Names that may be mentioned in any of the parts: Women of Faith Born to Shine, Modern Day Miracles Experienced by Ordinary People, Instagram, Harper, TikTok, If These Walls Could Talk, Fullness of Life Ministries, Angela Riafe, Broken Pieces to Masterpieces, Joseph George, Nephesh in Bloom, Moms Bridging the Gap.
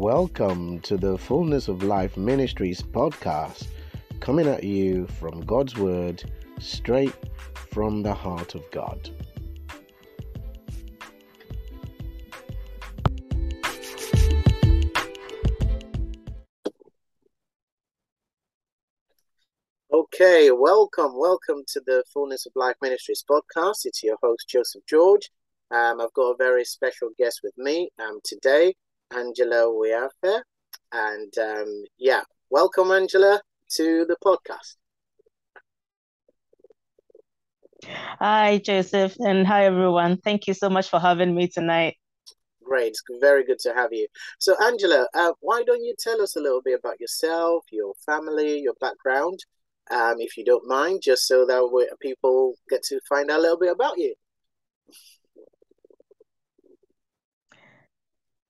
Welcome to the Fullness of Life Ministries podcast, coming at you from God's Word, straight from the heart of God. Okay, welcome to the Fullness of Life Ministries podcast. It's your host, Joseph George. I've got a very special guest with me today, Angela Riafe. And welcome, Angela, to the podcast. Hi, Joseph, and hi, everyone. Thank you so much for having me tonight. Great. It's very good to have you. So, Angela, why don't you tell us a little bit about yourself, your family, your background, if you don't mind, just so that people get to find out a little bit about you.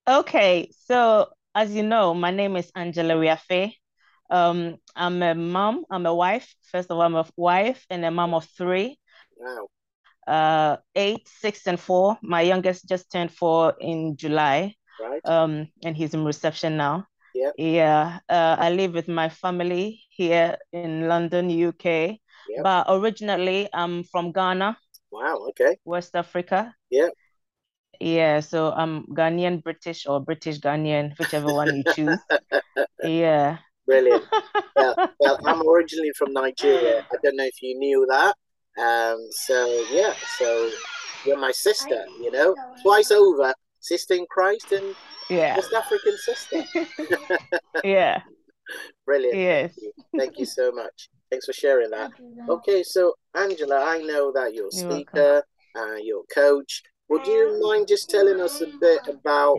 Okay, so as you know, my name is Angela Riafe. I'm a mom. I'm a wife. First of all, I'm a wife and a mom of three. Wow. 8, 6, and 4. My youngest just turned 4 in July. Right. And he's in reception now. Yep. Yeah. I live with my family here in London, UK. Yep. But originally, I'm from Ghana. Wow. Okay. West Africa. Yeah. Yeah, so I'm Ghanaian British or British Ghanaian, whichever one you choose. Yeah. Brilliant. Well, I'm originally from Nigeria. I don't know if you knew that. So you're my sister, you know, twice over, sister in Christ and West African sister. Yeah. Brilliant. Yes. Thank you so much. Thanks for sharing that. Okay, so Angela, I know that you're a speaker, you're a coach. Would you mind just telling us a bit about,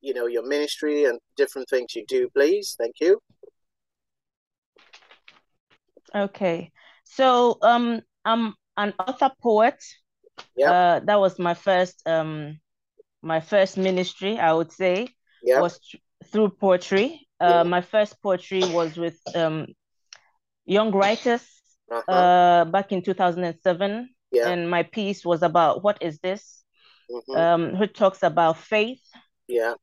your ministry and different things you do, please? Thank you. Okay. So I'm an author poet. Yeah. That was my first ministry, I would say, was through poetry. My first poetry was with young writers back in 2007. Yeah. And my piece was about what is this? Mm-hmm. Who talks about faith, the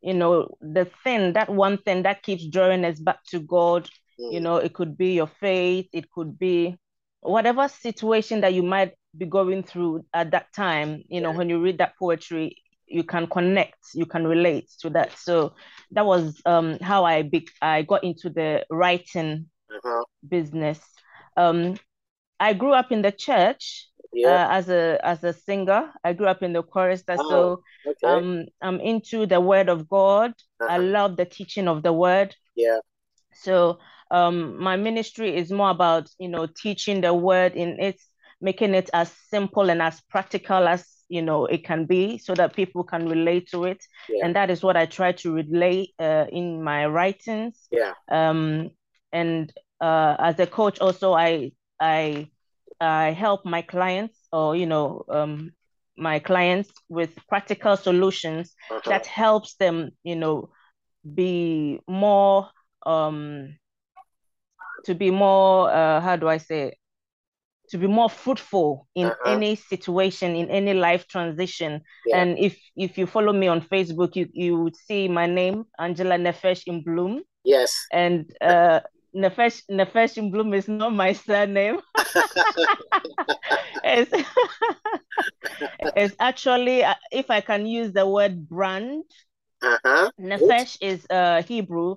one thing that keeps drawing us back to God. Mm-hmm. It could be your faith, it could be whatever situation that you might be going through at that time. When you read that poetry, you can connect, you can relate to that. So that was how I got into the writing business. I grew up in the church. Yeah. As a singer, I grew up in the chorister, I'm into the Word of God. I love the teaching of the Word. Yeah. So my ministry is more about teaching the Word in its, making it as simple and as practical as it can be, so that people can relate to it. Yeah. And that is what I try to relate in my writings. Yeah. And as a coach, also I help my clients with practical solutions that helps them, be more, to be more fruitful in any situation, in any life transition. Yeah. And if you follow me on Facebook, you would see my name, Angela Nephesh in Bloom. Yes. And, Nephesh in Bloom is not my surname. It's actually, if I can use the word brand, Nephesh is Hebrew.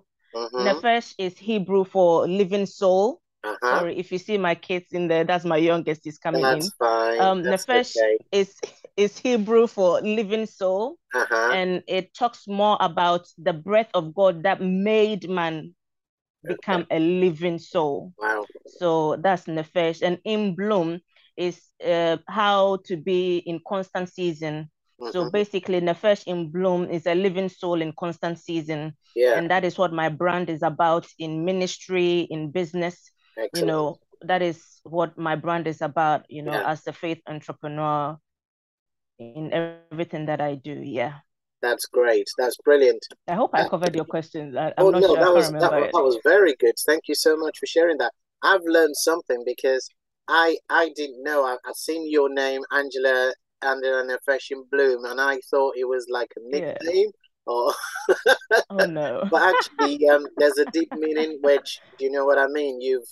Nephesh is Hebrew for living soul. Sorry, if you see my kids in there, that's my youngest is coming in. Fine. Nephesh is Hebrew for living soul. And it talks more about the breath of God that made man become a living soul. Wow. So that's Nephesh. And in Bloom is how to be in constant season. So basically, Nephesh in Bloom is a living soul in constant season. Yeah. And that is what my brand is about in ministry, in business. Excellent. That is what my brand is about, as a faith entrepreneur, in everything that I do. Yeah. That's great. That's brilliant. I hope I covered your questions. That was very good. Thank you so much for sharing that. I've learned something because I didn't know. I've seen your name, Angela Nephesh in Bloom, and I thought it was like a nickname or oh, no. But actually, there's a deep meaning, which, you know what I mean? You've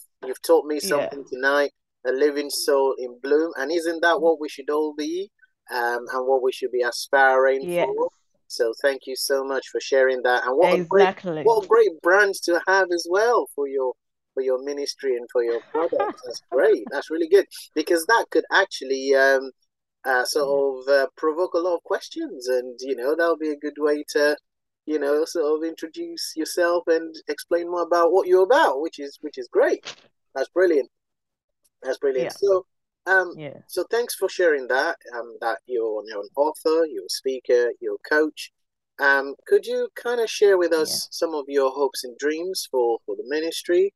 taught me something tonight, a living soul in bloom. And isn't that what we should all be, and what we should be aspiring for? So thank you so much for sharing that. And what a great brand to have as well for your ministry and for your products. That's great. That's really good, because that could actually sort of provoke a lot of questions, and that'll be a good way to sort of introduce yourself and explain more about what you're about, which is great. That's brilliant. So thanks for sharing that. That you're an author, you're a speaker, you're a coach. Could you kind of share with us some of your hopes and dreams for the ministry?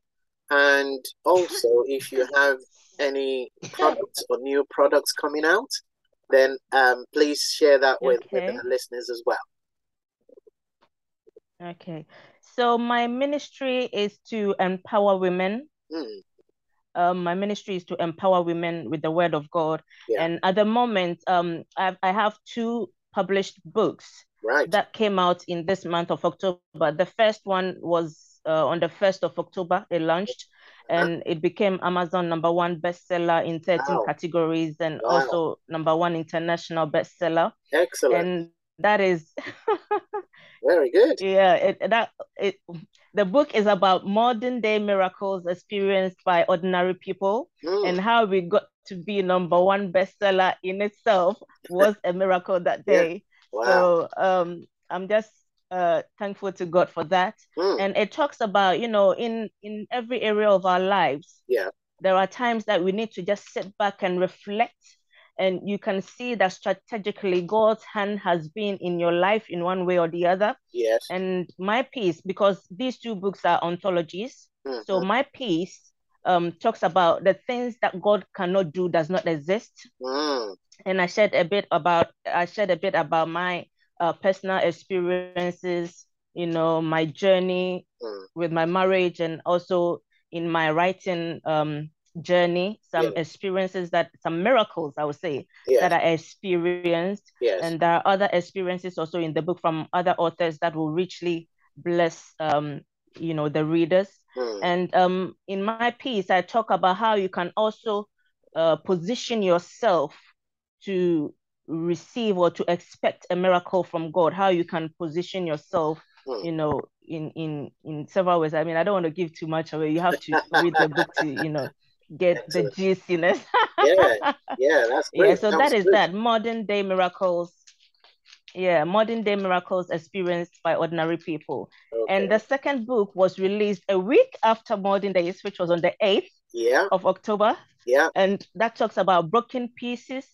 And also, if you have any products or new products coming out, then please share that with the listeners as well. Okay. So my ministry is to empower women. My ministry is to empower women with the Word of God. Yeah. And at the moment, I have 2 published books that came out in this month of October. The first one was on the 1st of October, it launched, and it became Amazon #1 bestseller in 13 categories, and also #1 international bestseller. Excellent. And that is very good. Yeah, the book is about modern day miracles experienced by ordinary people, and how we got to be #1 bestseller in itself was a miracle that day. Yeah. Wow. So I'm just thankful to God for that. And it talks about, in every area of our lives, there are times that we need to just sit back and reflect, and you can see that strategically God's hand has been in your life in one way or the other. Yes. And my piece, because these 2 books are anthologies, so my piece talks about the things that God cannot do, does not exist. And I shared a bit about my personal experiences, my journey with my marriage, and also in my writing journey, some experiences some miracles, I would say, that I experienced. Yes. And there are other experiences also in the book from other authors that will richly bless, the readers. And in my piece, I talk about how you can also position yourself to receive or to expect a miracle from God, how you can position yourself, in several ways. I mean, I don't want to give too much away. You have to read the book to, get Excellent. The juiciness. yeah, that's great. Yeah, so that is good. That modern day miracles. Yeah, modern day miracles experienced by ordinary people. Okay. And the second book was released a week after Modern Days, which was on the 8th of October. Yeah. And that talks about broken pieces.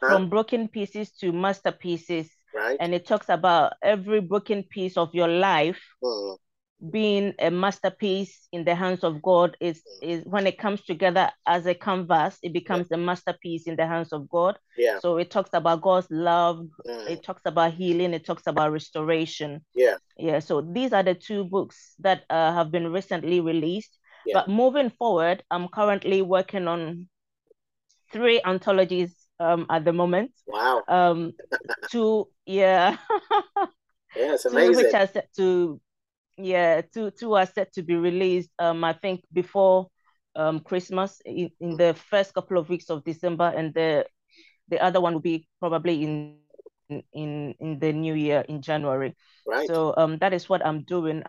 From broken pieces to masterpieces. Right. And it talks about every broken piece of your life being a masterpiece in the hands of God. Is when it comes together as a canvas, it becomes a masterpiece in the hands of God. Yeah. So it talks about God's love. It talks about healing. It talks about restoration. Yeah. Yeah. So these are the 2 books that have been recently released. Yeah. But moving forward, I'm currently working on 3 anthologies at the moment. Wow. 2 it's amazing. 2 which are set to two are set to be released I think before Christmas, in the first couple of weeks of December, and the other one will be probably in the new year, in January. Right. So that is what I'm doing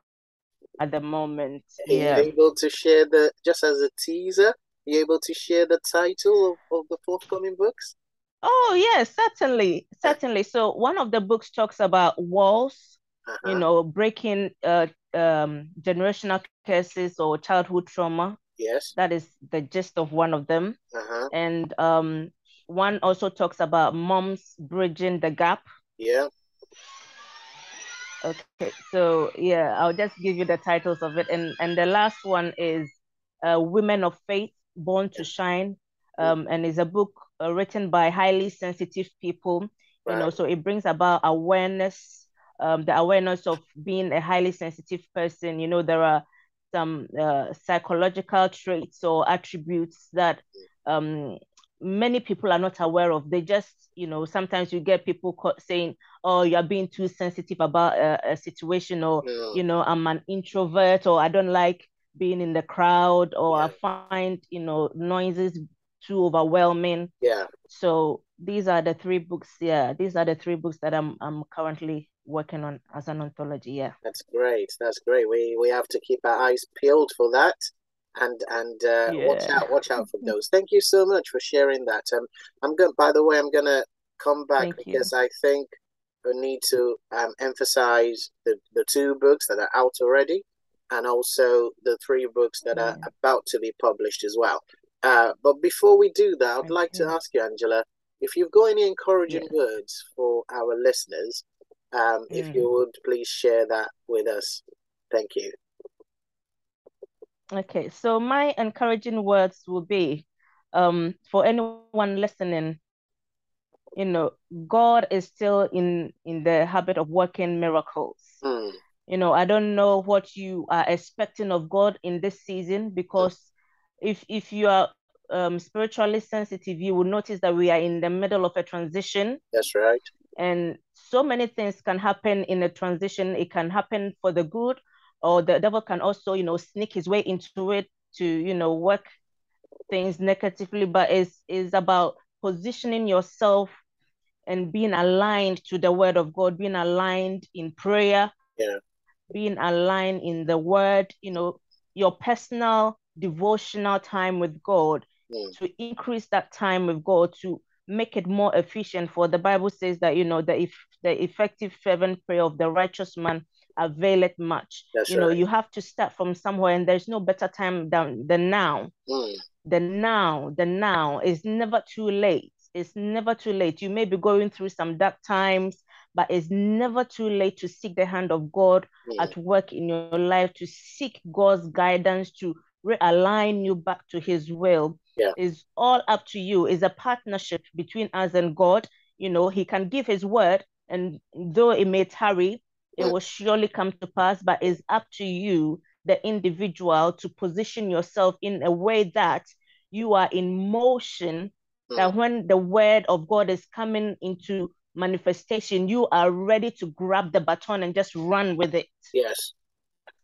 at the moment. Are you able to share just as a teaser, are you able to share the title of the forthcoming books? Oh, yes, certainly. So one of the books talks about walls, breaking generational curses or childhood trauma. Yes. That is the gist of one of them. And one also talks about moms bridging the gap. Yeah. Okay, so, I'll just give you the titles of it. And the last one is Women of Faith Born to Shine, and is a book written by highly sensitive people. Right. So it brings about awareness, the awareness of being a highly sensitive person. There are some psychological traits or attributes that many people are not aware of. They just, you know, sometimes you get people saying, oh, you're being too sensitive about a situation, or, you know, I'm an introvert, or I don't like being in the crowd, or I find, you know, noises too overwhelming. Yeah. So these are the three books. Yeah. These are the three books that I'm currently working on as an anthology. Yeah. That's great. That's great. We have to keep our eyes peeled for that. And watch out for those. Thank you so much for sharing that. I'm going. By the way, I'm gonna come back because I think we need to emphasize the two books that are out already, and also the three books that are about to be published as well. But before we do that, I'd like to ask you, Angela, if you've got any encouraging words for our listeners, if you would please share that with us. Thank you. Okay, so my encouraging words will be, for anyone listening, you know, God is still in the habit of working miracles. Mm. You know, I don't know what you are expecting of God in this season, because if you are spiritually sensitive, you will notice that we are in the middle of a transition. That's right. And so many things can happen in a transition. It can happen for the good, or the devil can also, you know, sneak his way into it to, you know, work things negatively. But it's about positioning yourself and being aligned to the word of God, being aligned in prayer, being aligned in the word, you know, your personal devotional time with God, to increase that time with God, to make it more efficient. For the Bible says that, you know, that if the effective fervent prayer of the righteous man availeth much. That's you know, you have to start from somewhere, and there's no better time than now. The now is never too late. It's never too late. You may be going through some dark times, but it's never too late to seek the hand of God at work in your life, to seek God's guidance, to realign you back to his will. It's all up to you. It's a partnership between us and God. You know, he can give his word, and though it may tarry, it will surely come to pass, but it's up to you, the individual, to position yourself in a way that you are in motion, that when the word of God is coming into manifestation, you are ready to grab the baton and just run with it. Yes.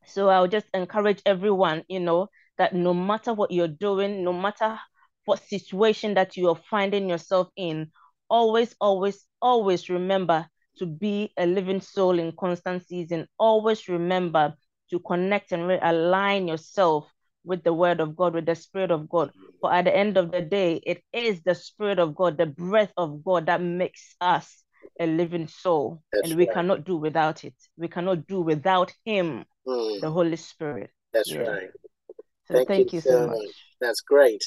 So I'll just encourage everyone, you know, that no matter what you're doing, no matter what situation that you are finding yourself in, always, always, always remember to be a living soul in constant season. Always remember to connect and realign yourself with the word of God, with the Spirit of God. For at the end of the day, it is the Spirit of God, the breath of God, that makes us a living soul. That's and we cannot do without it. We cannot do without him, the Holy Spirit. That's right. So thank you so much. That's great.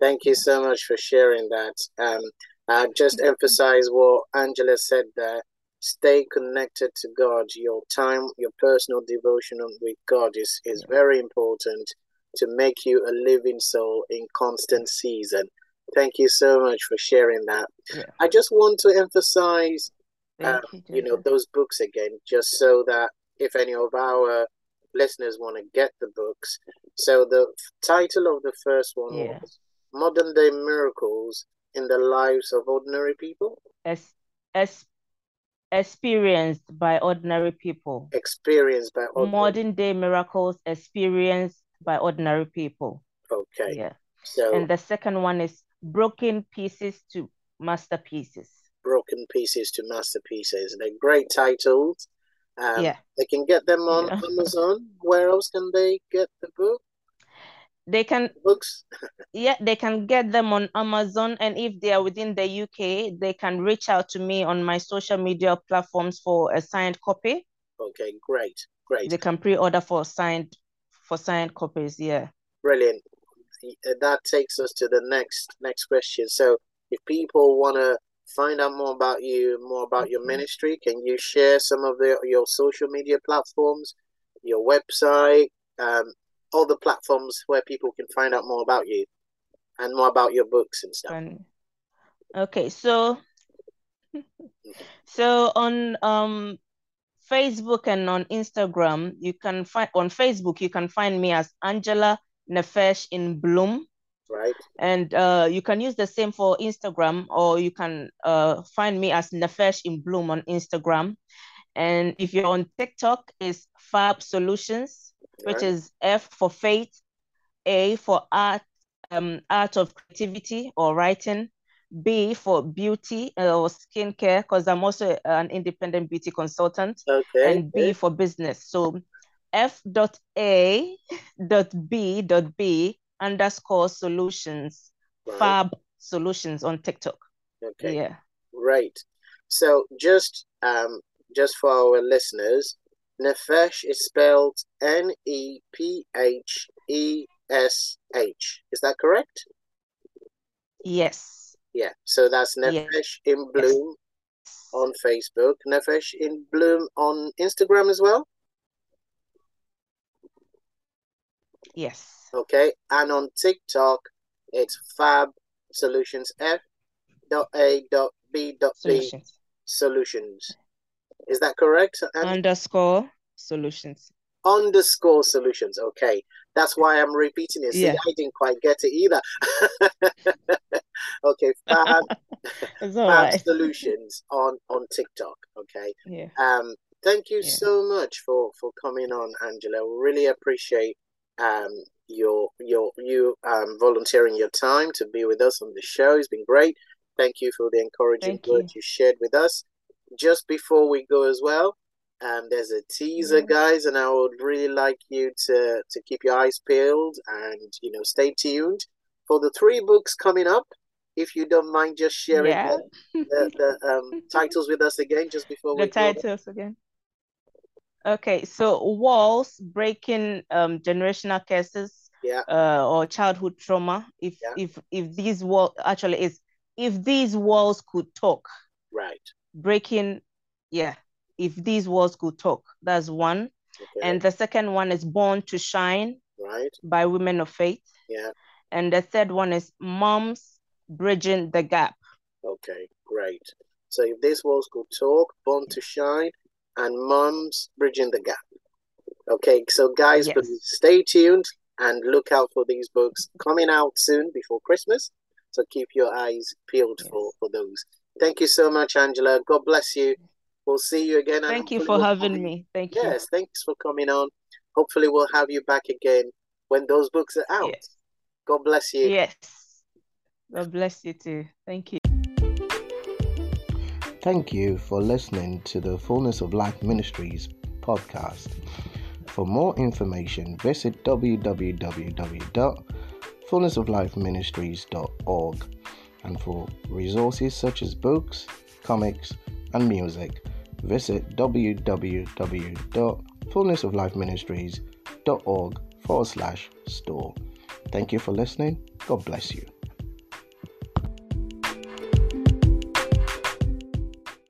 Thank you so much for sharing that. I just emphasize what Angela said there. Stay connected to God. Your time, your personal devotion with God is very important to make you a living soul in constant season. Thank you so much for sharing that. I just want to emphasize, you know, those books again, just so that if any of our listeners want to get the books. So the title of the first one was Modern Day Miracles in the Lives of Ordinary People. Experienced by Ordinary People. Modern Day Miracles Experienced by Ordinary People. Okay. Yeah. So, and the second one is Broken Pieces to Masterpieces. Broken Pieces to Masterpieces. They're great titles. They can get them on Amazon. Where else can they get the book? They can get them on Amazon, and if they are within the UK, they can reach out to me on my social media platforms for a signed copy. Okay, great. They can pre-order for signed copies. Brilliant. That takes us to the next question. So, if people want to find out more about you, more about your ministry, can you share some of your social media platforms, your website, all the platforms where people can find out more about you and more about your books and stuff? Okay, so on Facebook and on Instagram, you can find me as Angela Nephesh in Bloom. Right. And you can use the same for Instagram, or you can find me as Nephesh in Bloom on Instagram. And if you're on TikTok, it's Fab Solutions, right, which is F for faith, A for art, art of creativity or writing, B for beauty or skincare, because I'm also an independent beauty consultant, okay, and B for business. So f.a.b.b_solutions, right, Fab Solutions on TikTok. Okay, yeah, right. So just for our listeners, Nephesh is spelled Nephesh. Is that correct? Yes. Yeah, so that's Nephesh in Bloom on Facebook, Nephesh in Bloom on Instagram as well? Yes. Okay, and on TikTok, it's Fab Solutions, F.A.B.B. Solutions. Is that correct? _Solutions. _Solutions, okay. That's why I'm repeating it. See, yeah. I didn't quite get it either. Okay, Fab, Fab Solutions on TikTok. Okay. Yeah. Thank you so much for coming on, Angela. We really appreciate you volunteering your time to be with us on the show. It's been great. Thank you for the encouraging words you shared with us. Just before we go as well, there's a teaser, guys, and I would really like you to keep your eyes peeled and, you know, stay tuned for the 3 books coming up. If you don't mind just sharing the titles with us again, just before we go. The titles again. Okay, so Walls, Breaking Generational Curses or Childhood Trauma. If These Walls Could Talk. Right. If These Walls Could Talk. That's one. Okay. And the second one is Born to Shine, right, by Women of Faith. Yeah. And the third one is Moms Bridging the Gap. Okay, great. So If These Walls Could Talk, Born to Shine, and Moms Bridging the Gap. Okay, so guys, stay tuned and look out for these books coming out soon before Christmas. So keep your eyes peeled for those. Thank you so much, Angela. God bless you. We'll see you again. Thank you for having me. Thank you. Yes, thanks for coming on. Hopefully we'll have you back again when those books are out. Yes. God bless you. Yes. God bless you too. Thank you. Thank you for listening to the Fullness of Life Ministries podcast. For more information, visit www.fullnessoflifeministries.org, and for resources such as books, comics, and music, visit www.fullnessoflifeministries.org/store. Thank you for listening. God bless you.